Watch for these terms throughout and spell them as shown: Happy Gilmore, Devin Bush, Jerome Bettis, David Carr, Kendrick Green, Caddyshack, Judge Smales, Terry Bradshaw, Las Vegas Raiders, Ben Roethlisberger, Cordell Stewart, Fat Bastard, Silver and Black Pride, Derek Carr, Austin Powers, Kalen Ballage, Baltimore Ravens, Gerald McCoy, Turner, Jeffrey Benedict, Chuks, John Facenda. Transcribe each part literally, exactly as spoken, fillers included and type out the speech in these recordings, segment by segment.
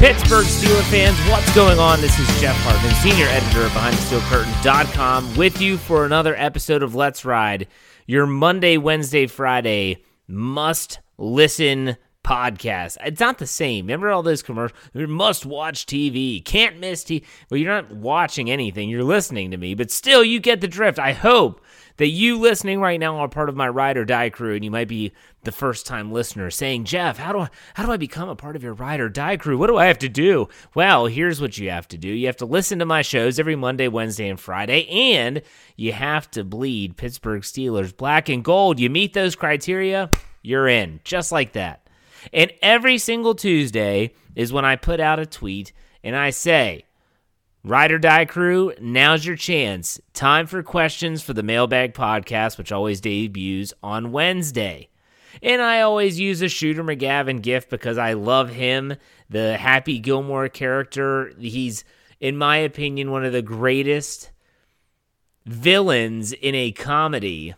Pittsburgh Steelers fans, what's going on? This is Jeff Hartman, senior editor of Behind The Steel Curtain dot com, with you for another episode of Let's Ride, your Monday, Wednesday, Friday must-listen podcast. It's not the same. Remember all those commercials? You must watch T V. Can't miss T V. Well, you're not watching anything. You're listening to me, but still, you get the drift. I hope that you listening right now are part of my ride or die crew, and you might be the first-time listener saying, Jeff, how do I how do I become a part of your ride or die crew? What do I have to do? Well, here's what you have to do. You have to listen to my shows every Monday, Wednesday, and Friday, and you have to bleed Pittsburgh Steelers black and gold. You meet those criteria, you're in, just like that. And every single Tuesday is when I put out a tweet, and I say, Ride or Die Crew, now's your chance. Time for questions for the Mailbag Podcast, which always debuts on Wednesday. And I always use a Shooter McGavin gif because I love him, the Happy Gilmore character. He's, in my opinion, one of the greatest villains in a comedy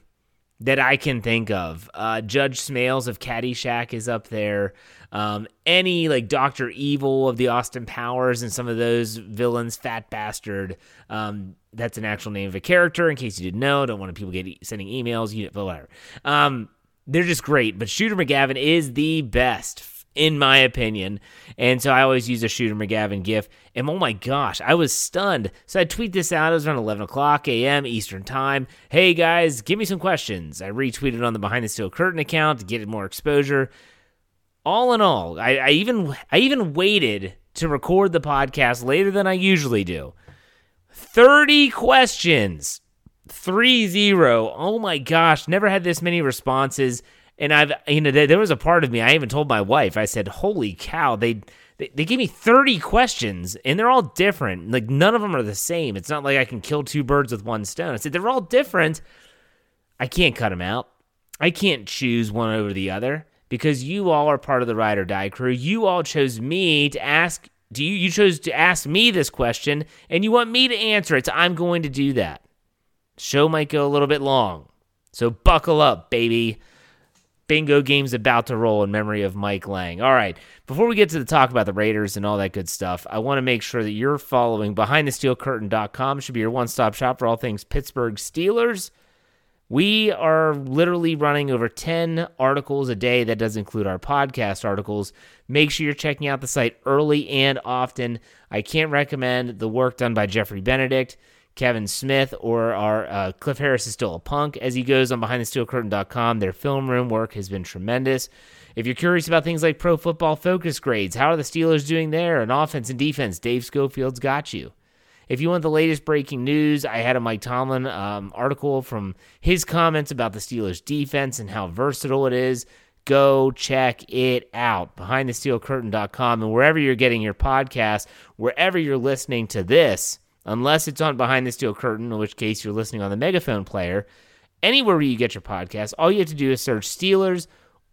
that I can think of. Uh, Judge Smales of Caddyshack is up there. Um, any, like, Doctor Evil of the Austin Powers and some of those villains, Fat Bastard. Um, that's an actual name of a character, in case you didn't know. Don't want people get e- sending emails, you know, whatever. Um, they're just great, but Shooter McGavin is the best, in my opinion. And so I always use a Shooter McGavin gif. And oh my gosh, I was stunned. So I tweet this out. It was around eleven o'clock a.m. Eastern time. Hey guys, give me some questions. I retweeted on the Behind the Steel Curtain account to get more exposure. All in all, I, I even I even waited to record the podcast later than I usually do. thirty questions. three zero. Oh my gosh, never had this many responses. And I've, you know, there was a part of me, I even told my wife, I said, holy cow, they, they they gave me thirty questions, and they're all different. Like, none of them are the same. It's not like I can kill two birds with one stone. I said, they're all different. I can't cut them out. I can't choose one over the other, because you all are part of the Ride or Die crew. You all chose me to ask, do you, you chose to ask me this question, and you want me to answer it, so I'm going to do that. Show might go a little bit long, so buckle up, baby. Bingo game's about to roll in memory of Mike Lang. All right, before we get to the talk about the Raiders and all that good stuff, I want to make sure that you're following Behind The Steel Curtain dot com. It should be your one-stop shop for all things Pittsburgh Steelers. We are literally running over ten articles a day. That does include our podcast articles. Make sure you're checking out the site early and often. I can't recommend the work done by Jeffrey Benedict, Kevin Smith, or our uh, Cliff Harris is still a punk, as he goes on Behind The Steel Curtain dot com. Their film room work has been tremendous. If you're curious about things like Pro Football Focus grades, how are the Steelers doing there, and offense and defense, Dave Schofield's got you. If you want the latest breaking news, I had a Mike Tomlin um, article from his comments about the Steelers defense and how versatile it is. Go check it out, Behind The Steel Curtain dot com, and wherever you're getting your podcast, wherever you're listening to this, unless it's on Behind the Steel Curtain, in which case you're listening on the Megaphone player. Anywhere where you get your podcast, all you have to do is search Steelers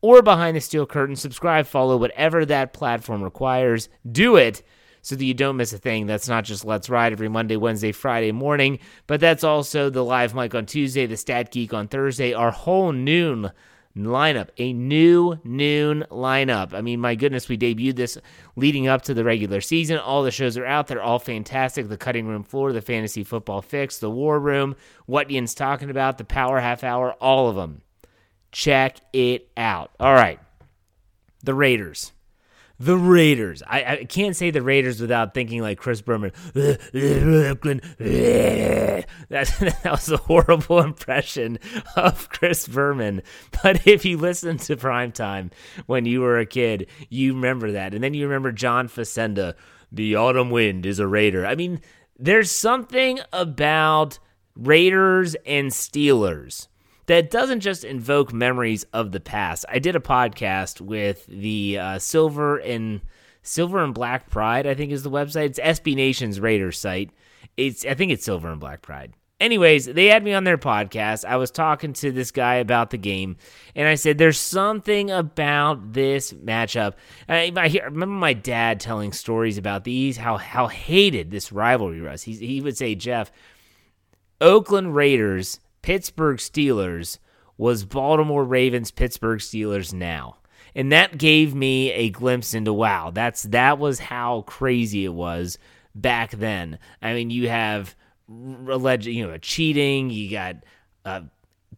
or Behind the Steel Curtain, subscribe, follow, whatever that platform requires. Do it so that you don't miss a thing. That's not just Let's Ride every Monday, Wednesday, Friday morning, but that's also the live mic on Tuesday, the Stat Geek on Thursday, our whole noon lineup, a new noon lineup. I mean, my goodness, we debuted this leading up to the regular season. All the shows are out. They're all fantastic. The Cutting Room Floor, the Fantasy Football Fix, the War Room, What Ian's Talking About, the Power Half Hour, all of them. Check it out. All right. The Raiders. The Raiders. I, I can't say the Raiders without thinking like Chris Berman. That, that was a horrible impression of Chris Berman. But if you listen to Primetime when you were a kid, you remember that. And then you remember John Facenda, the autumn wind is a Raider. I mean, there's something about Raiders and Steelers that doesn't just invoke memories of the past. I did a podcast with the uh, Silver and Silver and Black Pride, I think is the website. It's S B Nation's Raiders site. It's I think it's Silver and Black Pride. Anyways, they had me on their podcast. I was talking to this guy about the game, and I said, there's something about this matchup. I, I, hear, I remember my dad telling stories about these, how how hated this rivalry was. He, he would say, Jeff, Oakland Raiders, Pittsburgh Steelers was Baltimore Ravens, Pittsburgh Steelers now. And that gave me a glimpse into, wow, that's that was how crazy it was back then. I mean, you have... alleged, you know, cheating. You got uh,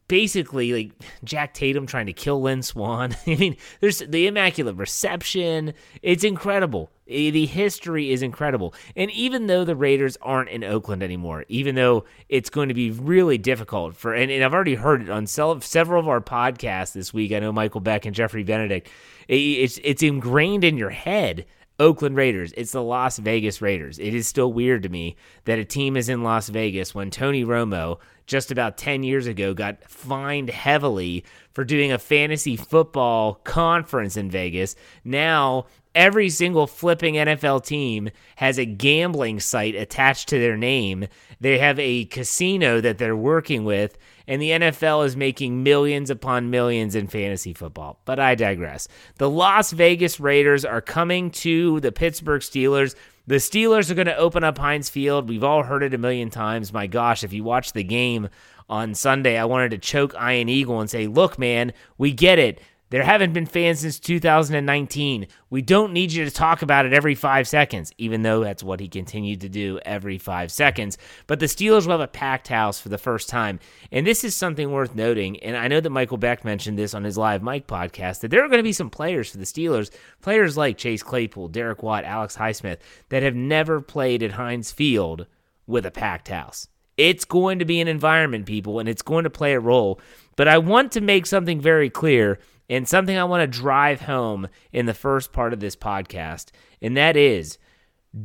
basically like Jack Tatum trying to kill Lynn Swann. I mean, there's the immaculate reception. It's incredible. The history is incredible. And even though the Raiders aren't in Oakland anymore, even though it's going to be really difficult for, and, and I've already heard it on several of our podcasts this week. I know Michael Beck and Jeffrey Benedict. It's it's ingrained in your head. Oakland Raiders. It's the Las Vegas Raiders. It is still weird to me that a team is in Las Vegas when Tony Romo just about ten years ago got fined heavily for doing a fantasy football conference in Vegas. Now, every single flipping N F L team has a gambling site attached to their name. They have a casino that they're working with, and the N F L is making millions upon millions in fantasy football. But I digress. The Las Vegas Raiders are coming to the Pittsburgh Steelers. The Steelers are going to open up Heinz Field. We've all heard it a million times. My gosh, if you watch the game on Sunday, I wanted to choke Iron Eagle and say, look, man, we get it. There haven't been fans since two thousand nineteen. We don't need you to talk about it every five seconds, even though that's what he continued to do every five seconds. But the Steelers will have a packed house for the first time. And this is something worth noting, and I know that Michael Beck mentioned this on his Live Mike podcast, that there are going to be some players for the Steelers, players like Chase Claypool, Derek Watt, Alex Highsmith, that have never played at Heinz Field with a packed house. It's going to be an environment, people, and it's going to play a role. But I want to make something very clear, and something I want to drive home in the first part of this podcast, and that is,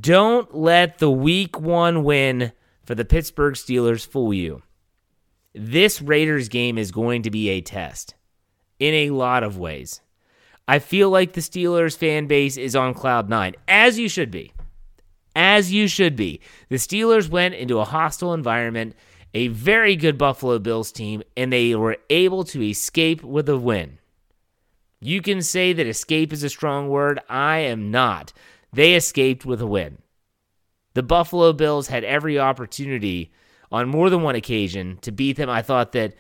don't let the week one win for the Pittsburgh Steelers fool you. This Raiders game is going to be a test in a lot of ways. I feel like the Steelers fan base is on cloud nine, as you should be. As you should be. The Steelers went into a hostile environment, a very good Buffalo Bills team, and they were able to escape with a win. You can say that escape is a strong word. I am not. They escaped with a win. The Buffalo Bills had every opportunity on more than one occasion to beat them. I thought that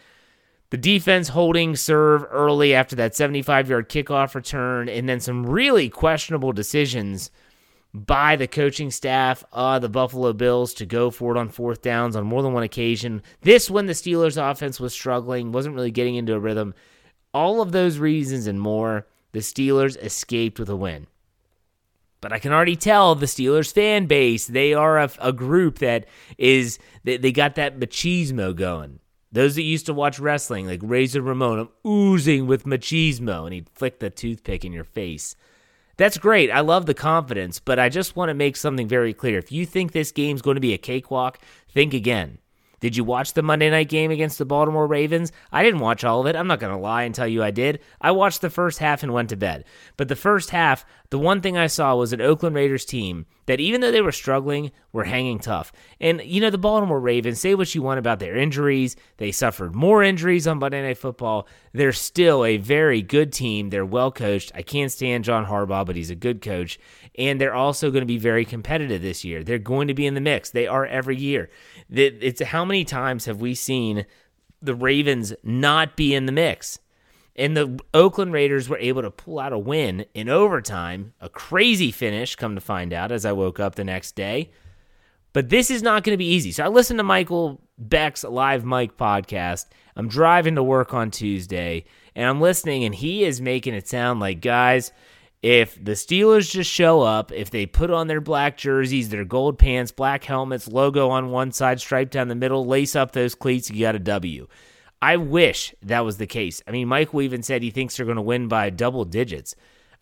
the defense holding serve early after that seventy-five-yard kickoff return, and then some really questionable decisions by the coaching staff of the Buffalo Bills to go for it on fourth downs on more than one occasion. This one, the Steelers' offense was struggling, wasn't really getting into a rhythm. All of those reasons and more, the Steelers escaped with a win. But I can already tell the Steelers fan base, they are a, a group that is, they, they got that machismo going. Those that used to watch wrestling, like Razor Ramon, I'm oozing with machismo, and he'd flick the toothpick in your face. That's great. I love the confidence, but I just want to make something very clear. If you think this game's going to be a cakewalk, think again. Did you watch the Monday night game against the Baltimore Ravens? I didn't watch all of it. I'm not going to lie and tell you I did. I watched the first half and went to bed. But the first half, the one thing I saw was an Oakland Raiders team that, even though they were struggling, were hanging tough. And, you know, the Baltimore Ravens, say what you want about their injuries. They suffered more injuries on Monday Night Football. They're still a very good team. They're well coached. I can't stand John Harbaugh, but he's a good coach. And they're also going to be very competitive this year. They're going to be in the mix. They are every year. It's how many times have we seen the Ravens not be in the mix? And the Oakland Raiders were able to pull out a win in overtime, a crazy finish, come to find out, as I woke up the next day. But this is not going to be easy. So I listened to Michael Beck's Live Mike podcast. I'm driving to work on Tuesday, and I'm listening, and he is making it sound like, guys, if the Steelers just show up, if they put on their black jerseys, their gold pants, black helmets, logo on one side, stripe down the middle, lace up those cleats, you got a W. I wish that was the case. I mean, Michael even said he thinks they're going to win by double digits.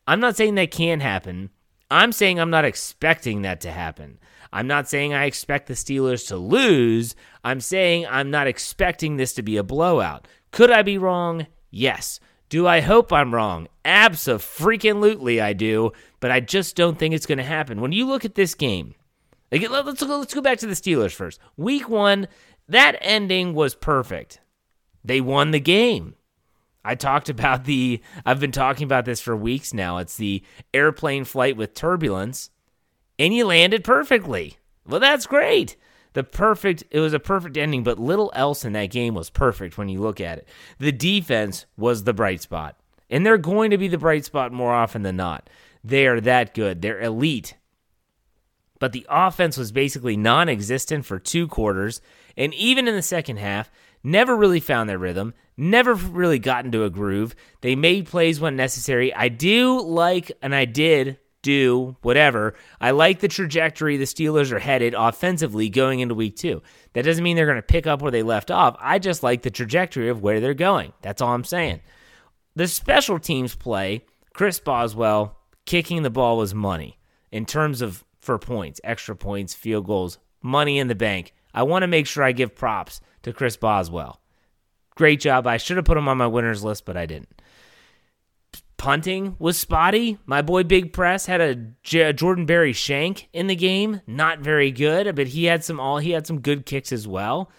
I'm not saying that can happen. I'm saying I'm not expecting that to happen. I'm not saying I expect the Steelers to lose. I'm saying I'm not expecting this to be a blowout. Could I be wrong? Yes. Do I hope I'm wrong? Abso-freaking-lutely I do, but I just don't think it's going to happen. When you look at this game, like, let's, go, let's go back to the Steelers first. Week one, That ending was perfect. They won the game. I talked about the, I've been talking about this for weeks now. It's the airplane flight with turbulence, and you landed perfectly. Well, that's great. The perfect, it was a perfect ending, but little else in that game was perfect when you look at it. The defense was the bright spot, and they're going to be the bright spot more often than not. They are that good. They're elite. But the offense was basically non-existent for two quarters, and even in the second half, never really found their rhythm, never really got into a groove. They made plays when necessary. I do like, and I did do, whatever. I like the trajectory the Steelers are headed offensively going into week two. That doesn't mean they're going to pick up where they left off. I just like the trajectory of where they're going. That's all I'm saying. The special teams play, Chris Boswell kicking the ball was money in terms of for points, extra points, field goals, money in the bank. I want to make sure I give props to Chris Boswell. Great job. I should have put him on my winners list, but I didn't. Punting was spotty. My boy Big Press had a J- Jordan Berry shank in the game. Not very good, but he had some all. He had some good kicks as well.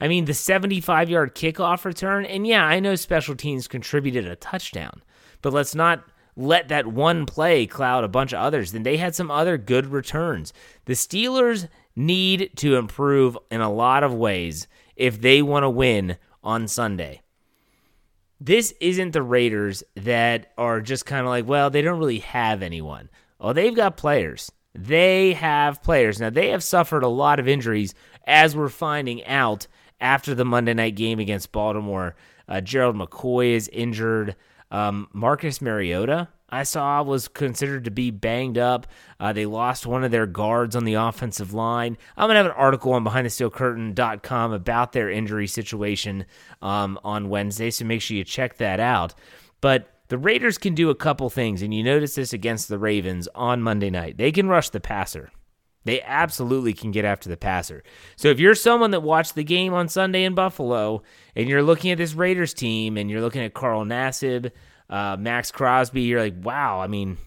I mean, the seventy-five-yard kickoff return, and yeah, I know special teams contributed a touchdown, but let's not let that one play cloud a bunch of others. Then they had some other good returns. The Steelers need to improve in a lot of ways if they want to win on Sunday. This isn't the Raiders that are just kind of like, well, they don't really have anyone. Oh, they've got players. They have players. Now, they have suffered a lot of injuries, as we're finding out after the Monday night game against Baltimore. Uh, Gerald McCoy is injured. Um, Marcus Mariota, I saw, was considered to be banged up. Uh, they lost one of their guards on the offensive line. I'm going to have an article on Behind The Steel Curtain dot com about their injury situation um, on Wednesday, so make sure you check that out. But the Raiders can do a couple things, and you notice this against the Ravens on Monday night. They can rush the passer. They absolutely can get after the passer. So if you're someone that watched the game on Sunday in Buffalo, and you're looking at this Raiders team, and you're looking at Carl Nassib, Uh, Max Crosby, you're like, wow, I mean,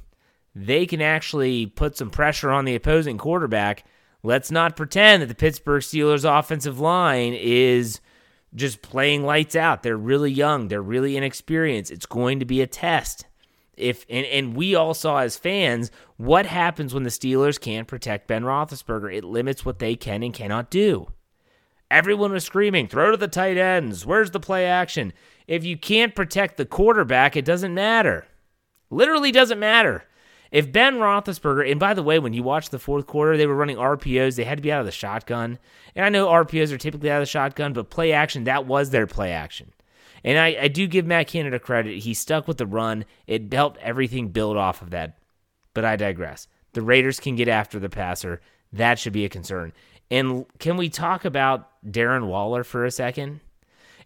they can actually put some pressure on the opposing quarterback. Let's not pretend that the Pittsburgh Steelers offensive line is just playing lights out. They're really young. They're really inexperienced. It's going to be a test. If and, and we all saw as fans what happens when the Steelers can't protect Ben Roethlisberger. It limits what they can and cannot do. Everyone was screaming, throw to the tight ends. Where's the play action? If you can't protect the quarterback, it doesn't matter. Literally doesn't matter. If Ben Roethlisberger, and by the way, when you watch the fourth quarter, they were running R P Os. They had to be out of the shotgun. And I know R P Os are typically out of the shotgun, but play action, that was their play action. And I, I do give Matt Canada credit. He stuck with the run. It helped everything build off of that. But I digress. The Raiders can get after the passer. That should be a concern. And can we talk about Darren Waller for a second?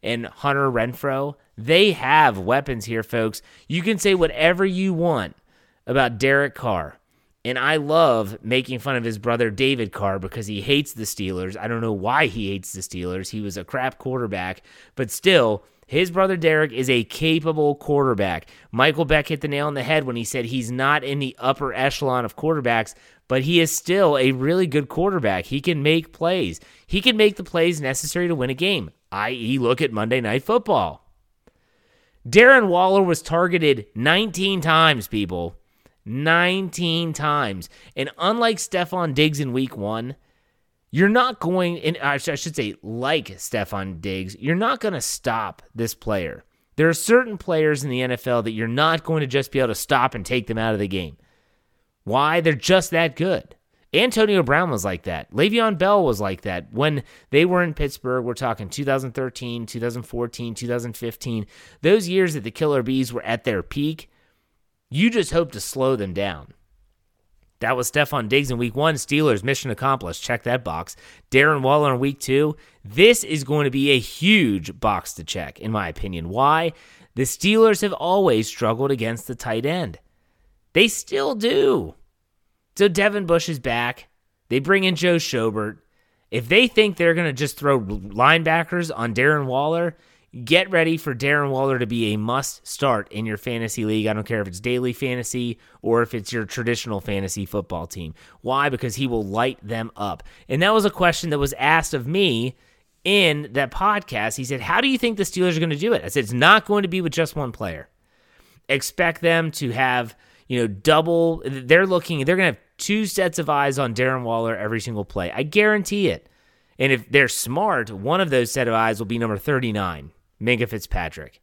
And Hunter Renfrow? They have weapons here, folks. You can say whatever you want about Derek Carr. And I love making fun of his brother David Carr because he hates the Steelers. I don't know why he hates the Steelers. He was a crap quarterback. But still, his brother Derek is a capable quarterback. Michael Beck hit the nail on the head when he said he's not in the upper echelon of quarterbacks, but he is still a really good quarterback. He can make plays. He can make the plays necessary to win a game, that is look at Monday Night Football. Darren Waller was targeted nineteen times, people. nineteen times. And unlike Stefon Diggs in week one, you're not going, and I should say like Stefon Diggs, you're not going to stop this player. There are certain players in the N F L that you're not going to just be able to stop and take them out of the game. Why? They're just that good. Antonio Brown was like that. Le'Veon Bell was like that. When they were in Pittsburgh, we're talking two thousand thirteen, two thousand fourteen, two thousand fifteen, those years that the Killer Bees were at their peak, you just hope to slow them down. That was Stefon Diggs in week one. Steelers, mission accomplished. Check that box. Darren Waller in week two. This is going to be a huge box to check, in my opinion. Why? The Steelers have always struggled against the tight end. They still do. So Devin Bush is back. They bring in Joe Schobert. If they think they're going to just throw linebackers on Darren Waller, get ready for Darren Waller to be a must start in your fantasy league. I don't care if it's daily fantasy or if it's your traditional fantasy football team. Why? Because he will light them up. And that was a question that was asked of me in that podcast, he said, how do you think the Steelers are going to do it? I said, it's not going to be with just one player. Expect them to have, you know, double. They're looking, they're going to have two sets of eyes on Darren Waller every single play. I guarantee it. And if they're smart, one of those set of eyes will be number thirty-nine, Minkah Fitzpatrick.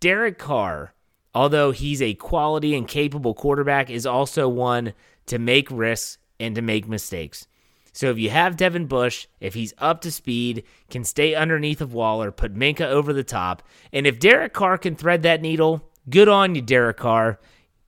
Derek Carr, although he's a quality and capable quarterback, is also one to make risks and to make mistakes. So if you have Devin Bush, if he's up to speed, can stay underneath of Waller, put Minkah over the top, and if Derek Carr can thread that needle, good on you, Derek Carr.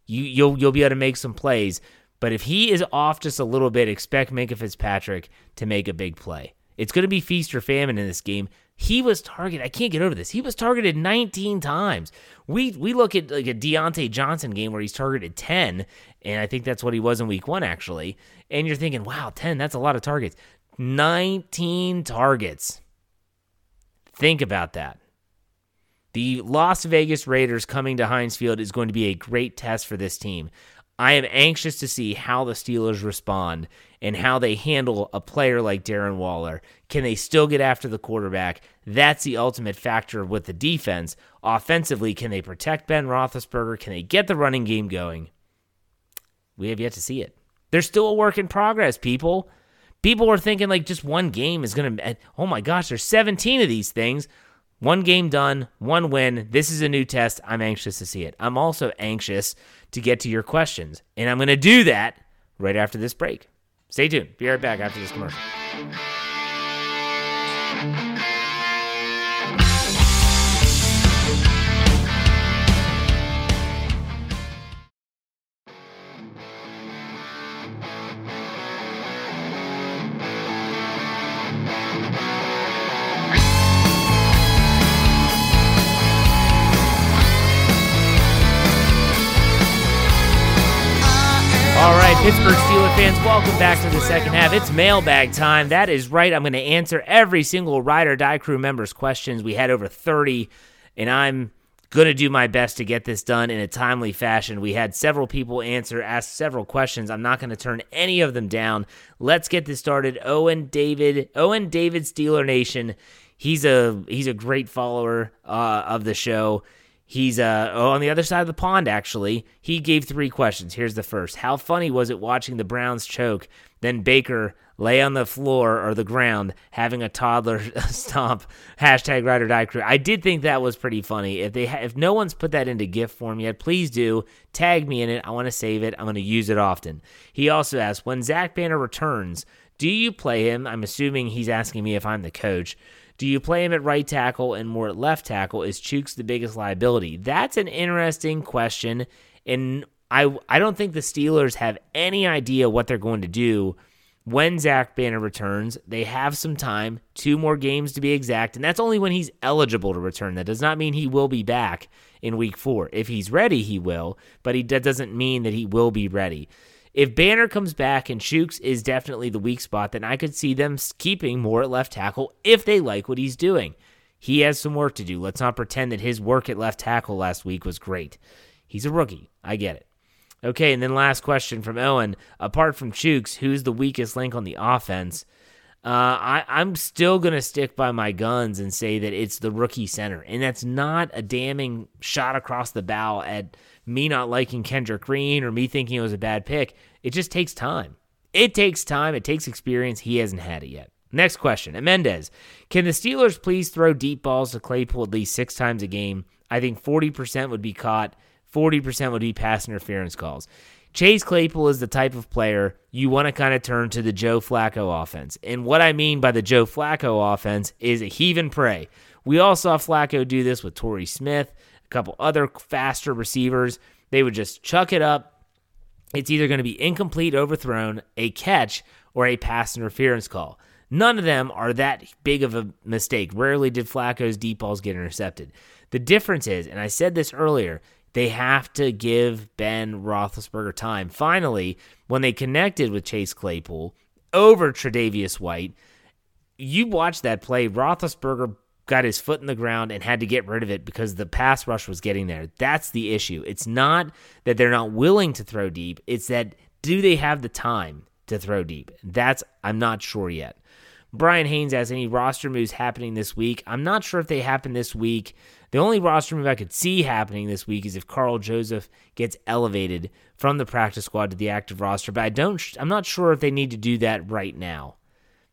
You, you'll you'll be able to make some plays. But if he is off just a little bit, expect Minkah Fitzpatrick to make a big play. It's going to be feast or famine in this game. He was targeted. I can't get over this. He was targeted nineteen times. We we look at like a Deontay Johnson game where he's targeted ten, and I think that's what he was in week one, actually. And you're thinking, wow, ten, that's a lot of targets. nineteen targets. Think about that. The Las Vegas Raiders coming to Heinz Field is going to be a great test for this team. I am anxious to see how the Steelers respond and how they handle a player like Darren Waller. Can they still get after the quarterback? That's the ultimate factor with the defense. Offensively, can they protect Ben Roethlisberger? Can they get the running game going? We have yet to see it. There's still a work in progress, people. People are thinking like just one game is going to, oh my gosh, there's seventeen of these things. One game done, one win. This is a new test. I'm anxious to see it. I'm also anxious to get to your questions, and I'm going to do that right after this break. Stay tuned. Be right back after this commercial. Pittsburgh Steelers fans, welcome back to the second half. It's mailbag time. That is right. I'm going to answer every single Ride or Die crew member's questions. We had over thirty, and I'm going to do my best to get this done in a timely fashion. We had several people answer, ask several questions. I'm not going to turn any of them down. Let's get this started. Owen David, Owen David Steeler Nation. He's a he's a great follower uh, of the show. He's uh, on the other side of the pond, actually. He gave three questions. Here's the first. How funny was it watching the Browns choke, then Baker lay on the floor or the ground having a toddler stomp? Hashtag Ride or Die crew. I did think that was pretty funny. If they ha- if no one's put that into GIF form yet, please do. Tag me in it. I want to save it. I'm going to use it often. He also asked, when Zach Banner returns, do you play him? I'm assuming he's asking me if I'm the coach. Do you play him at right tackle and more at left tackle? Is Chuks the biggest liability? That's an interesting question, and I I don't think the Steelers have any idea what they're going to do when Zach Banner returns. They have some time, two more games to be exact, and that's only when he's eligible to return. That does not mean he will be back in week four. If he's ready, he will, but he, that doesn't mean that he will be ready. If Banner comes back and Chuks is definitely the weak spot, then I could see them keeping Moore at left tackle if they like what he's doing. He has some work to do. Let's not pretend that his work at left tackle last week was great. He's a rookie. I get it. Okay, and then last question from Owen. Apart from Chuks, who's the weakest link on the offense? Uh, I, I'm still going to stick by my guns and say that it's the rookie center, and that's not a damning shot across the bow at me not liking Kendrick Green or me thinking it was a bad pick. It just takes time. It takes time. It takes experience. He hasn't had it yet. Next question. Mendez, can the Steelers please throw deep balls to Claypool at least six times a game? I think forty percent would be caught. forty percent would be pass interference calls. Chase Claypool is the type of player you want to kind of turn to the Joe Flacco offense. And what I mean by the Joe Flacco offense is a heave and pray. We all saw Flacco do this with Torrey Smith, a couple other faster receivers. They would just chuck it up. It's either going to be incomplete, overthrown, a catch, or a pass interference call. None of them are that big of a mistake. Rarely did Flacco's deep balls get intercepted. The difference is, and I said this earlier, they have to give Ben Roethlisberger time. Finally, when they connected with Chase Claypool over Tre'Davious White, you watch that play, Roethlisberger got his foot in the ground and had to get rid of it because the pass rush was getting there. That's the issue. It's not that they're not willing to throw deep. It's that do they have the time to throw deep? That's, I'm not sure yet. Brian Haynes has any roster moves happening this week. I'm not sure if they happen this week. The only roster move I could see happening this week is if Carl Joseph gets elevated from the practice squad to the active roster, but I don't, I'm not sure if they need to do that right now.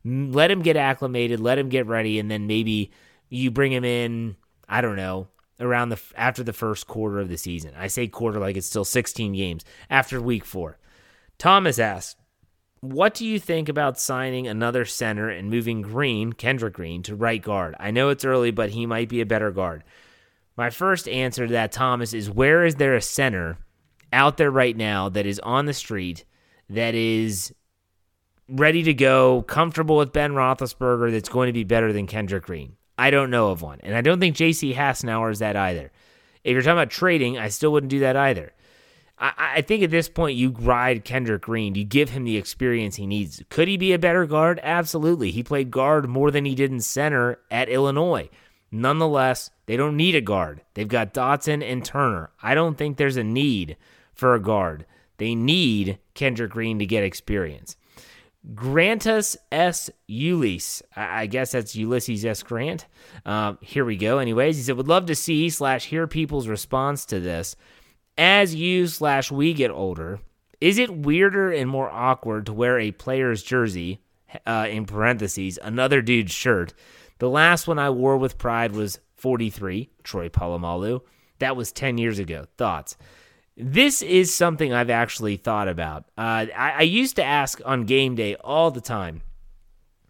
Let him get acclimated, let him get ready, and then maybe you bring him in, I don't know, around the after the first quarter of the season. I say quarter like it's still sixteen games, after week four. Thomas asks, what do you think about signing another center and moving Green, Kendrick Green, to right guard? I know it's early, but he might be a better guard. My first answer to that, Thomas, is where is there a center out there right now that is on the street, that is ready to go, comfortable with Ben Roethlisberger, that's going to be better than Kendrick Green? I don't know of one, and I don't think J C Hassenauer is that either. If you're talking about trading, I still wouldn't do that either. I think at this point you ride Kendrick Green. You give him the experience he needs. Could he be a better guard? Absolutely. He played guard more than he did in center at Illinois. Nonetheless, they don't need a guard. They've got Dotson and Turner. I don't think there's a need for a guard. They need Kendrick Green to get experience. Grantus S. Ulysses. I guess that's Ulysses S. Grant. Um, here we go. Anyways, he said, would love to see slash hear people's response to this. As you slash we get older, is it weirder and more awkward to wear a player's jersey, uh, in parentheses, another dude's shirt? The last one I wore with pride was forty-three, Troy Polamalu. That was ten years ago. Thoughts? This is something I've actually thought about. Uh, I, I used to ask on game day all the time,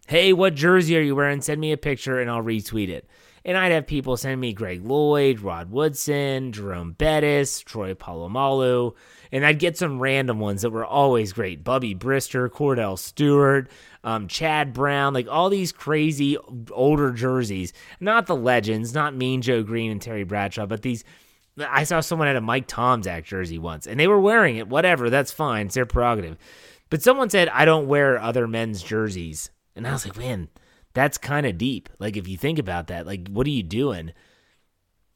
hey, what jersey are you wearing? Send me a picture and I'll retweet it. And I'd have people send me Greg Lloyd, Rod Woodson, Jerome Bettis, Troy Polamalu, and I'd get some random ones that were always great. Bubby Brister, Cordell Stewart, um, Chad Brown, like all these crazy older jerseys. Not the legends, not Mean Joe Green and Terry Bradshaw, but these. I saw someone had a Mike Tomczak jersey once, and they were wearing it. Whatever, that's fine. It's their prerogative. But someone said, I don't wear other men's jerseys. And I was like, man, that's kind of deep. Like, if you think about that, like, what are you doing?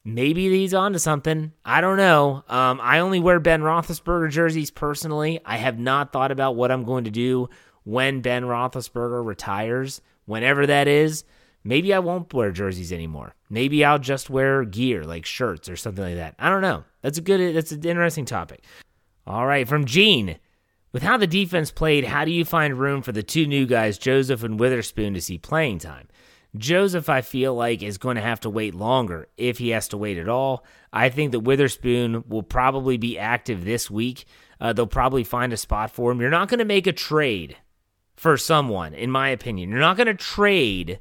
Maybe he's onto something. I don't know. Um, I only wear Ben Roethlisberger jerseys personally. I have not thought about what I'm going to do when Ben Roethlisberger retires, whenever that is. Maybe I won't wear jerseys anymore. Maybe I'll just wear gear, like shirts or something like that. I don't know. That's a good, that's an interesting topic. All right, from Gene. With how the defense played, how do you find room for the two new guys, Joseph and Witherspoon, to see playing time? Joseph, I feel like, is going to have to wait longer, if he has to wait at all. I think that Witherspoon will probably be active this week. Uh, they'll probably find a spot for him. You're not going to make a trade for someone, in my opinion. You're not going to trade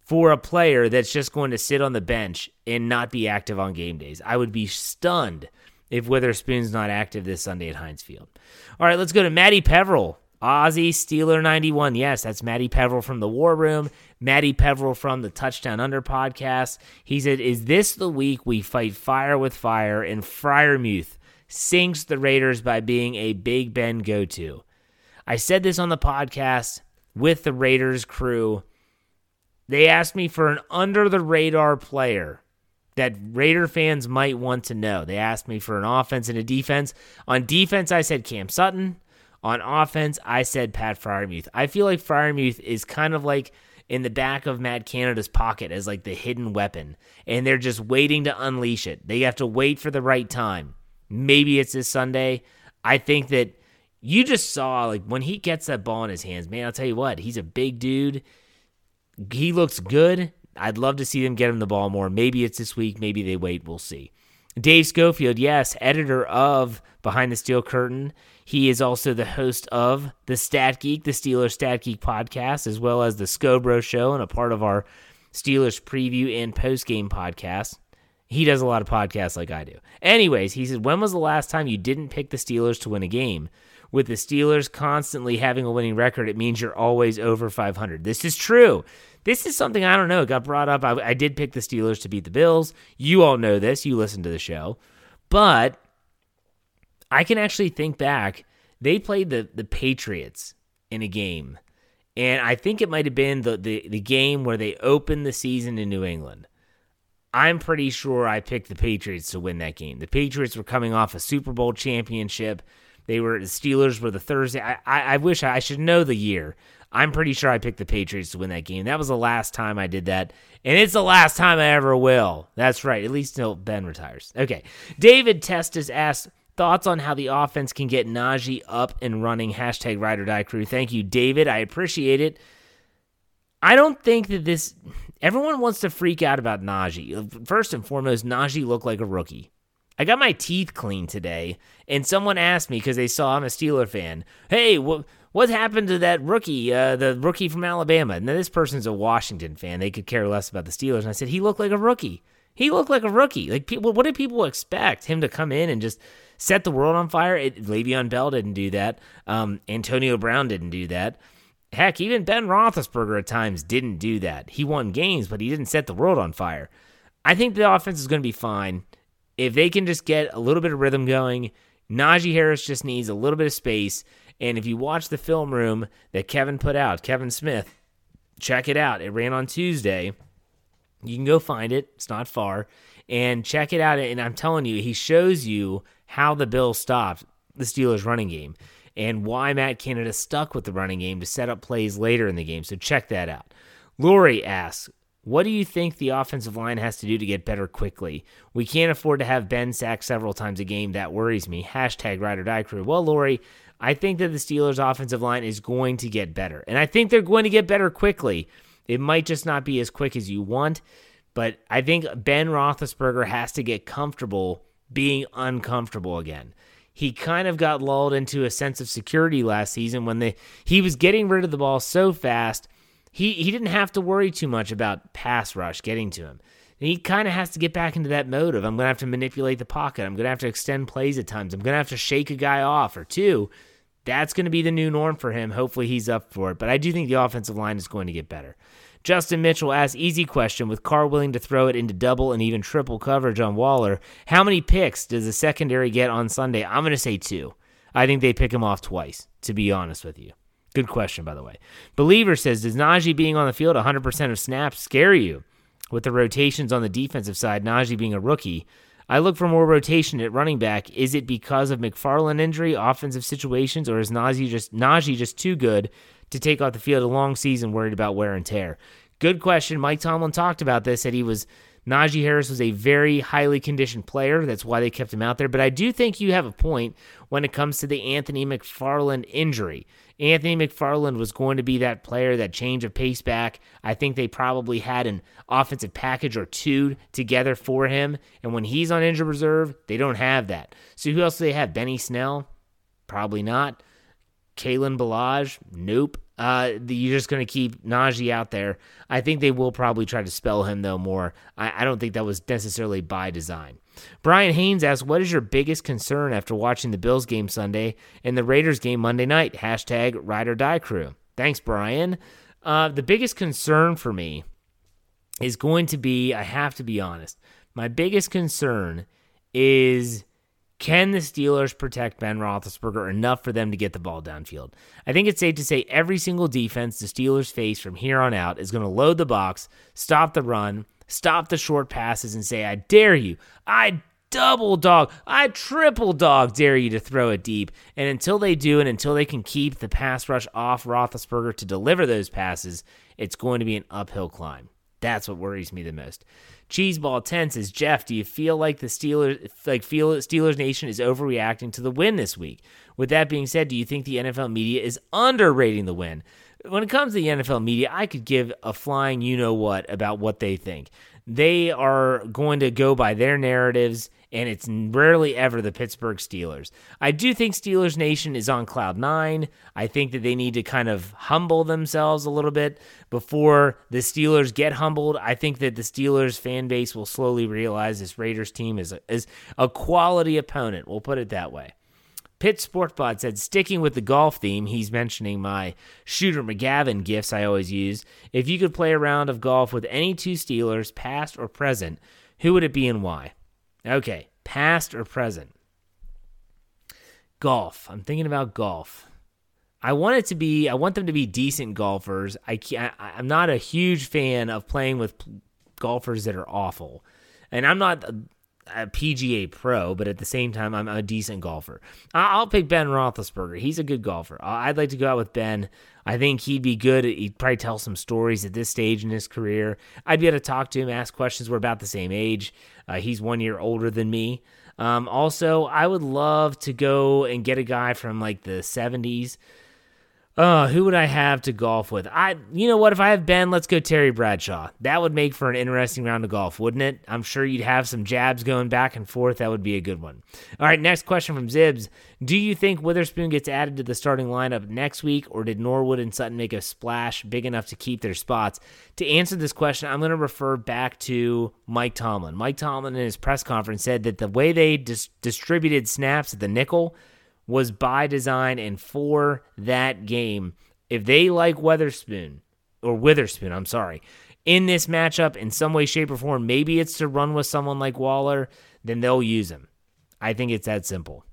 for a player that's just going to sit on the bench and not be active on game days. I would be stunned if Witherspoon's not active this Sunday at Heinz Field. All right, let's go to Matty Peverell, Aussie Steeler ninety-one. Yes, that's Matty Peverell from the War Room, Matty Peverell from the Touchdown Under podcast. He said, is this the week we fight fire with fire and Freiermuth sinks the Raiders by being a Big Ben go-to? I said this on the podcast with the Raiders crew. They asked me for an under-the-radar player that Raider fans might want to know. They asked me for an offense and a defense. On defense, I said Cam Sutton. On offense, I said Pat Freiermuth. I feel like Freiermuth is kind of like in the back of Matt Canada's pocket as like the hidden weapon, and they're just waiting to unleash it. They have to wait for the right time. Maybe it's this Sunday. I think that you just saw, like, when he gets that ball in his hands, man, I'll tell you what, he's a big dude. He looks good. I'd love to see them get him the ball more. Maybe it's this week. Maybe they wait. We'll see. Dave Schofield, yes, editor of Behind the Steel Curtain. He is also the host of the Stat Geek, the Steelers Stat Geek podcast, as well as the Scobro Show, and a part of our Steelers preview and postgame podcast. He does a lot of podcasts like I do. Anyways, he said, when was the last time you didn't pick the Steelers to win a game? With the Steelers constantly having a winning record, it means you're always over five hundred. This is true. This is something, I don't know, it got brought up. I, I did pick the Steelers to beat the Bills. You all know this. You listen to the show. But I can actually think back. They played the, the Patriots in a game. And I think it might have been the, the, the game where they opened the season in New England. I'm pretty sure I picked the Patriots to win that game. The Patriots were coming off a Super Bowl championship. They were the Steelers were the Thursday. I, I, I wish I, I should know the year. I'm pretty sure I picked the Patriots to win that game. That was the last time I did that, and it's the last time I ever will. That's right, at least until Ben retires. Okay, David Testis asked, thoughts on how the offense can get Najee up and running? Hashtag ride or die crew. Thank you, David. I appreciate it. I don't think that this... Everyone wants to freak out about Najee. First and foremost, Najee looked like a rookie. I got my teeth cleaned today, and someone asked me, because they saw I'm a Steeler fan, hey, what... What happened to that rookie, uh, the rookie from Alabama? Now, this person's a Washington fan. They could care less about the Steelers. And I said, he looked like a rookie. He looked like a rookie. Like, people, what did people expect? Him to come in and just set the world on fire? It, Le'Veon Bell didn't do that. Um, Antonio Brown didn't do that. Heck, even Ben Roethlisberger at times didn't do that. He won games, but he didn't set the world on fire. I think the offense is going to be fine. If they can just get a little bit of rhythm going, Najee Harris just needs a little bit of space. And if you watch the film room that Kevin put out, Kevin Smith, check it out. It ran on Tuesday. You can go find it. It's not far. And check it out. And I'm telling you, he shows you how the Bills stopped the Steelers' running game and why Matt Canada stuck with the running game to set up plays later in the game. So check that out. Lori asks, what do you think the offensive line has to do to get better quickly? We can't afford to have Ben sacked several times a game. That worries me. Hashtag ride or die crew. Well, Lori, I think that the Steelers' offensive line is going to get better. And I think they're going to get better quickly. It might just not be as quick as you want, but I think Ben Roethlisberger has to get comfortable being uncomfortable again. He kind of got lulled into a sense of security last season when they, he was getting rid of the ball so fast, he, he didn't have to worry too much about pass rush getting to him. And he kind of has to get back into that mode of, I'm going to have to manipulate the pocket. I'm going to have to extend plays at times. I'm going to have to shake a guy off or two. That's going to be the new norm for him. Hopefully he's up for it. But I do think the offensive line is going to get better. Justin Mitchell asks, easy question, with Carr willing to throw it into double and even triple coverage on Waller, how many picks does the secondary get on Sunday? I'm going to say two. I think they pick him off twice, to be honest with you. Good question, by the way. Believer says, does Najee being on the field one hundred percent of snaps scare you? With the rotations on the defensive side, Najee being a rookie, I look for more rotation at running back. Is it because of McFarland injury, offensive situations, or is Najee just Najee just too good to take off the field a long season worried about wear and tear? Good question. Mike Tomlin talked about this, that he was Najee Harris was a very highly conditioned player. That's why they kept him out there. But I do think you have a point when it comes to the Anthony McFarland injury. Anthony McFarland was going to be that player, that change of pace back. I think they probably had an offensive package or two together for him. And when he's on injured reserve, they don't have that. So who else do they have? Benny Snell? Probably not. Kalen Ballage? Nope. Uh, you're just going to keep Najee out there. I think they will probably try to spell him, though, more. I, I don't think that was necessarily by design. Brian Haynes asks, what is your biggest concern after watching the Bills game Sunday and the Raiders game Monday night? Hashtag ride or die crew. Thanks, Brian. Uh, the biggest concern for me is going to be, I have to be honest, my biggest concern is, can the Steelers protect Ben Roethlisberger enough for them to get the ball downfield? I think it's safe to say every single defense the Steelers face from here on out is going to load the box, stop the run, stop the short passes, and say, I dare you, I double dog, I triple dog dare you to throw it deep. And until they do, and until they can keep the pass rush off Roethlisberger to deliver those passes, it's going to be an uphill climb. That's what worries me the most. Cheeseball ten says, Jeff, do you feel like the Steelers, like feel Steelers Nation is overreacting to the win this week? With that being said, do you think the N F L media is underrating the win? When it comes to the N F L media, I could give a flying you-know-what about what they think. They are going to go by their narratives, and it's rarely ever the Pittsburgh Steelers. I do think Steelers Nation is on cloud nine. I think that they need to kind of humble themselves a little bit before the Steelers get humbled. I think that the Steelers fan base will slowly realize this Raiders team is a, is a quality opponent. We'll put it that way. Pitt Sportbot said, sticking with the golf theme, he's mentioning my Shooter McGavin gifts I always use. If you could play a round of golf with any two Steelers, past or present, who would it be and why? Okay, past or present? Golf. I'm thinking about golf. I want it to be, I want them to be decent golfers. I can't, I, I'm not a huge fan of playing with p- golfers that are awful. And I'm not... a P G A pro, but at the same time, I'm a decent golfer. I'll pick Ben Roethlisberger. He's a good golfer. I'd like to go out with Ben. I think he'd be good. He'd probably tell some stories at this stage in his career. I'd be able to talk to him, ask questions. We're about the same age. Uh, he's one year older than me. Um, also, I would love to go and get a guy from like the seventies. Uh, who would I have to golf with? I, you know what? If I have Ben, let's go Terry Bradshaw. That would make for an interesting round of golf, wouldn't it? I'm sure you'd have some jabs going back and forth. That would be a good one. All right, next question from Zibs. Do you think Witherspoon gets added to the starting lineup next week, or did Norwood and Sutton make a splash big enough to keep their spots? To answer this question, I'm going to refer back to Mike Tomlin. Mike Tomlin in his press conference said that the way they dis- distributed snaps at the nickel was by design and for that game. If they like Witherspoon, or Witherspoon, I'm sorry, in this matchup in some way, shape, or form, maybe it's to run with someone like Waller, then they'll use him. I think it's that simple.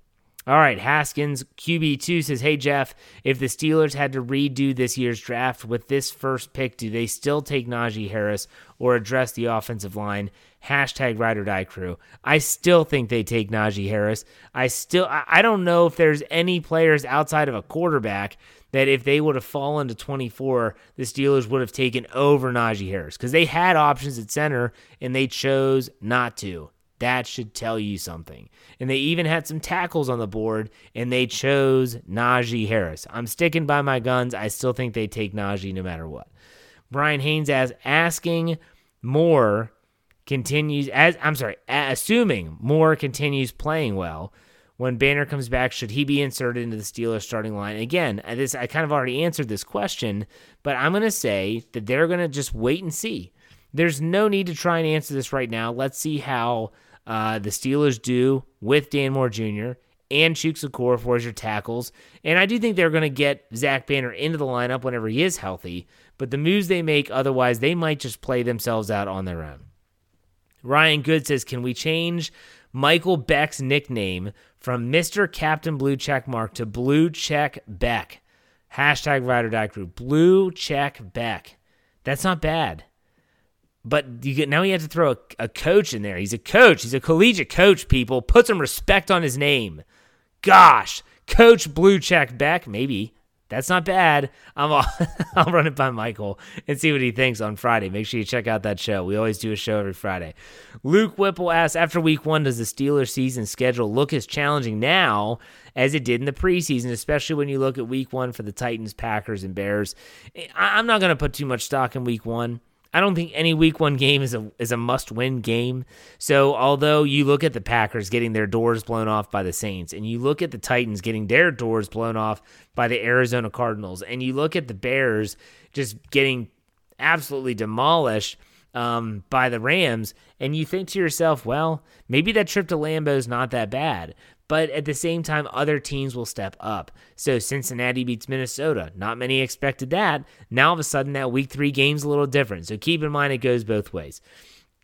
All right, Haskins, Q B two, says, hey, Jeff, if the Steelers had to redo this year's draft with this first pick, do they still take Najee Harris or address the offensive line? Hashtag ride or die crew. I still think they take Najee Harris. I still, I don't know if there's any players outside of a quarterback that if they would have fallen to twenty-four, the Steelers would have taken over Najee Harris because they had options at center and they chose not to. That should tell you something. And they even had some tackles on the board, and they chose Najee Harris. I'm sticking by my guns. I still think they take Najee no matter what. Brian Haynes as asking Moore continues as I'm sorry, assuming Moore continues playing well. When Banner comes back, should he be inserted into the Steelers starting line? Again, this I kind of already answered this question, but I'm going to say that they're going to just wait and see. There's no need to try and answer this right now. Let's see how uh, the Steelers do with Dan Moore Junior and Chuks Okorafor as your tackles. And I do think they're going to get Zach Banner into the lineup whenever he is healthy. But the moves they make otherwise, they might just play themselves out on their own. Ryan Good says, can we change Michael Beck's nickname from Mister Captain Blue Checkmark to Blue Check Beck? Hashtag Ride or Die Crew. Blue Check Beck. That's not bad. But you get, now you have to throw a, a coach in there. He's a coach. He's a collegiate coach, people. Put some respect on his name. Gosh, Coach Blue Check Beck, maybe. That's not bad. I'm all, I'll run it by Michael and see what he thinks on Friday. Make sure you check out that show. We always do a show every Friday. Luke Whipple asks, after week one, does the Steelers season schedule look as challenging now as it did in the preseason, especially when you look at week one for the Titans, Packers, and Bears? I'm not going to put too much stock in week one. I don't think any week one game is a is a must-win game. So although you look at the Packers getting their doors blown off by the Saints, and you look at the Titans getting their doors blown off by the Arizona Cardinals, and you look at the Bears just getting absolutely demolished um, by the Rams, and you think to yourself, well, maybe that trip to Lambeau is not that bad. But at the same time, other teams will step up. So Cincinnati beats Minnesota. Not many expected that. Now all of a sudden, that week three game's a little different. So keep in mind it goes both ways.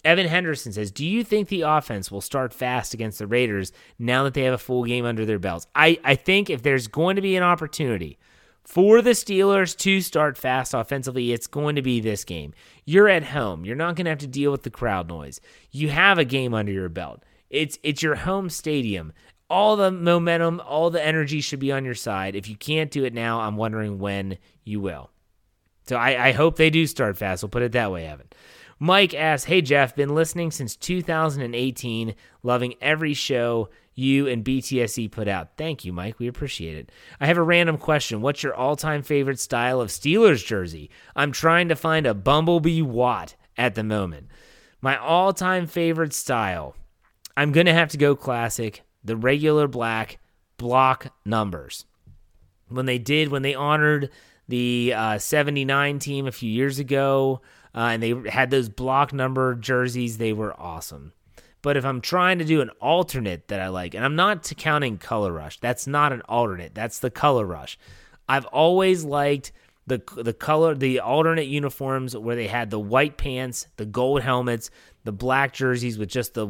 Evan Henderson says, do you think the offense will start fast against the Raiders now that they have a full game under their belts? I, I think if there's going to be an opportunity for the Steelers to start fast offensively, it's going to be this game. You're at home. You're not going to have to deal with the crowd noise. You have a game under your belt. It's, it's your home stadium. All the momentum, all the energy should be on your side. If you can't do it now, I'm wondering when you will. So I, I hope they do start fast. We'll put it that way, Evan. Mike asks, hey, Jeff, been listening since two thousand eighteen, loving every show you and B T S C put out. Thank you, Mike. We appreciate it. I have a random question. What's your all-time favorite style of Steelers jersey? I'm trying to find a Bumblebee Watt at the moment. My all-time favorite style. I'm going to have to go classic. The regular black block numbers. When they did, when they honored the uh, seventy-nine team a few years ago, uh, and they had those block number jerseys, they were awesome. But if I'm trying to do an alternate that I like, and I'm not counting Color Rush, that's not an alternate, that's the Color Rush. I've always liked the the color, the alternate uniforms where they had the white pants, the gold helmets, the black jerseys with just the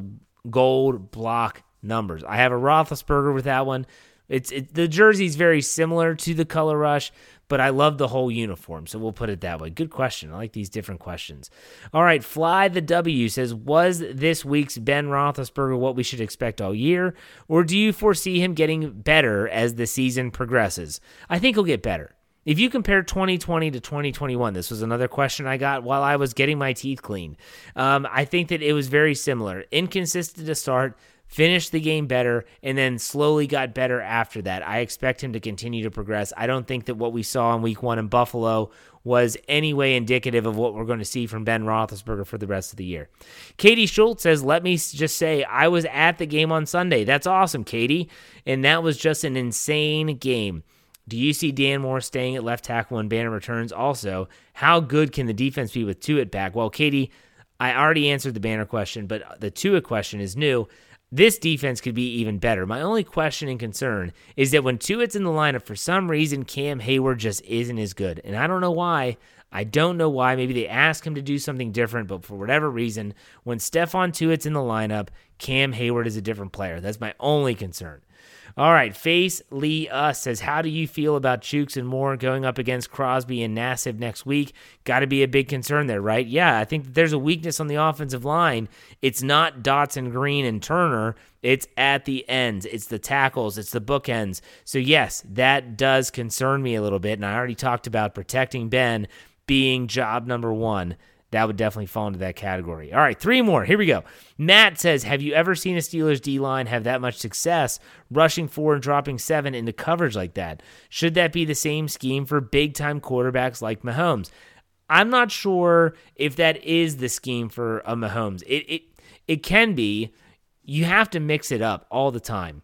gold block numbers. I have a Roethlisberger with that one. It's it, the jersey's very similar to the Color Rush, but I love the whole uniform, so we'll put it that way. Good question. I like these different questions. All right, Fly the W says, was this week's Ben Roethlisberger what we should expect all year, or do you foresee him getting better as the season progresses? I think he'll get better. If you compare twenty twenty to twenty twenty-one, this was another question I got while I was getting my teeth cleaned. Um, I think that it was very similar. Inconsistent to start, finished the game better, and then slowly got better after that. I expect him to continue to progress. I don't think that what we saw in week one in Buffalo was any way indicative of what we're going to see from Ben Roethlisberger for the rest of the year. Katie Schultz says, let me just say, I was at the game on Sunday. That's awesome, Katie. And that was just an insane game. Do you see Dan Moore staying at left tackle when Banner returns? Also, how good can the defense be with Tua back? Well, Katie, I already answered the Banner question, but the Tua question is new. This defense could be even better. My only question and concern is that when Tua's in the lineup, for some reason, Cam Hayward just isn't as good. And I don't know why. I don't know why. Maybe they ask him to do something different, but for whatever reason, when Stefon Tuitt's in the lineup, Cam Hayward is a different player. That's my only concern. All right, Face Lee Us says, how do you feel about Chuks and Moore going up against Crosby and Nassib next week? Got to be a big concern there, right? Yeah, I think that there's a weakness on the offensive line. It's not Dotson, Green, and Turner. It's at the ends. It's the tackles. It's the bookends. So, yes, that does concern me a little bit, and I already talked about protecting Ben being job number one. That would definitely fall into that category. All right, three more. Here we go. Matt says, have you ever seen a Steelers D-line have that much success rushing four and dropping seven into coverage like that? Should that be the same scheme for big-time quarterbacks like Mahomes? I'm not sure if that is the scheme for a Mahomes. It, it, it can be. You have to mix it up all the time.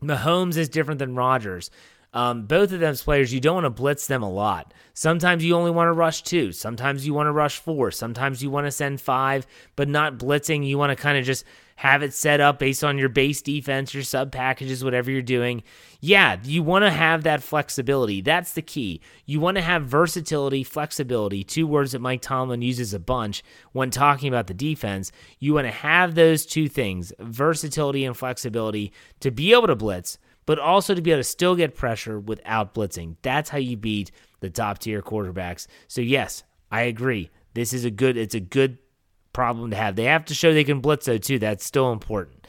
Mahomes is different than Rodgers. Um, both of those players, you don't want to blitz them a lot. Sometimes you only want to rush two. Sometimes you want to rush four. Sometimes you want to send five, but not blitzing. You want to kind of just have it set up based on your base defense, your sub packages, whatever you're doing. Yeah, you want to have that flexibility. That's the key. You want to have versatility, flexibility, two words that Mike Tomlin uses a bunch when talking about the defense. You want to have those two things, versatility and flexibility, to be able to blitz, but also to be able to still get pressure without blitzing. That's how you beat the top-tier quarterbacks. So, yes, I agree. This is a good, it's a good problem to have. They have to show they can blitz, though, too. That's still important.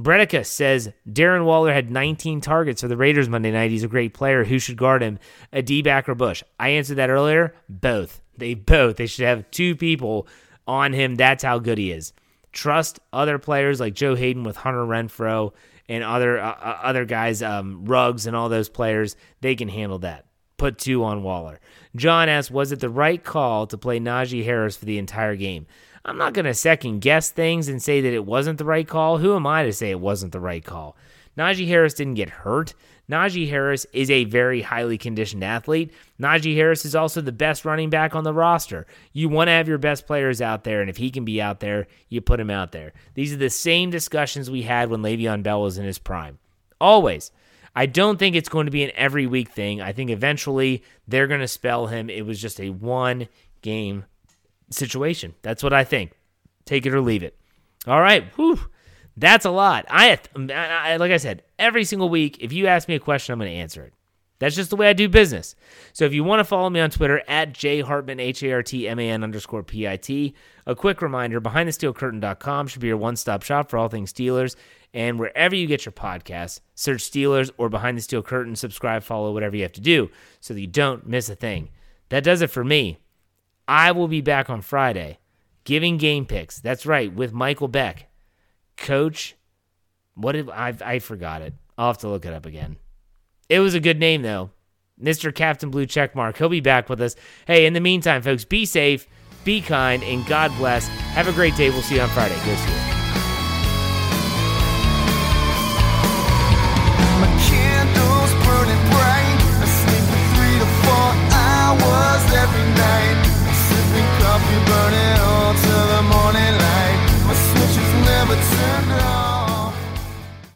Bredica says, Darren Waller had nineteen targets for the Raiders Monday night. He's a great player. Who should guard him, a D-back or Bush? I answered that earlier. Both. They both. They should have two people on him. That's how good he is. Trust other players like Joe Hayden with Hunter Renfrow and other uh, other guys, um, Ruggs and all those players. They can handle that. Put two on Waller. John asks, was it the right call to play Najee Harris for the entire game? I'm not going to second-guess things and say that it wasn't the right call. Who am I to say it wasn't the right call? Najee Harris didn't get hurt. Najee Harris is a very highly conditioned athlete. Najee Harris is also the best running back on the roster. You want to have your best players out there, and if he can be out there, you put him out there. These are the same discussions we had when Le'Veon Bell was in his prime. Always. I don't think it's going to be an every week thing. I think eventually they're going to spell him. It was just a one-game situation. That's what I think. Take it or leave it. All right. Whew. That's a lot. I, I like I said, every single week, if you ask me a question, I'm going to answer it. That's just the way I do business. So if you want to follow me on Twitter, at jhartman, H A R T M A N underscore P I T. A quick reminder, behind the steel curtain dot com should be your one-stop shop for all things Steelers. And wherever you get your podcasts, search Steelers or Behind the Steel Curtain, subscribe, follow, whatever you have to do so that you don't miss a thing. That does it for me. I will be back on Friday giving game picks. That's right, with Michael Beck. Coach, what if I I forgot it? I'll have to look it up again. It was a good name though, Mister Captain Blue Checkmark. He'll be back with us. Hey, in the meantime, folks, be safe, be kind, and God bless. Have a great day. We'll see you on Friday. Go see you. But turn up.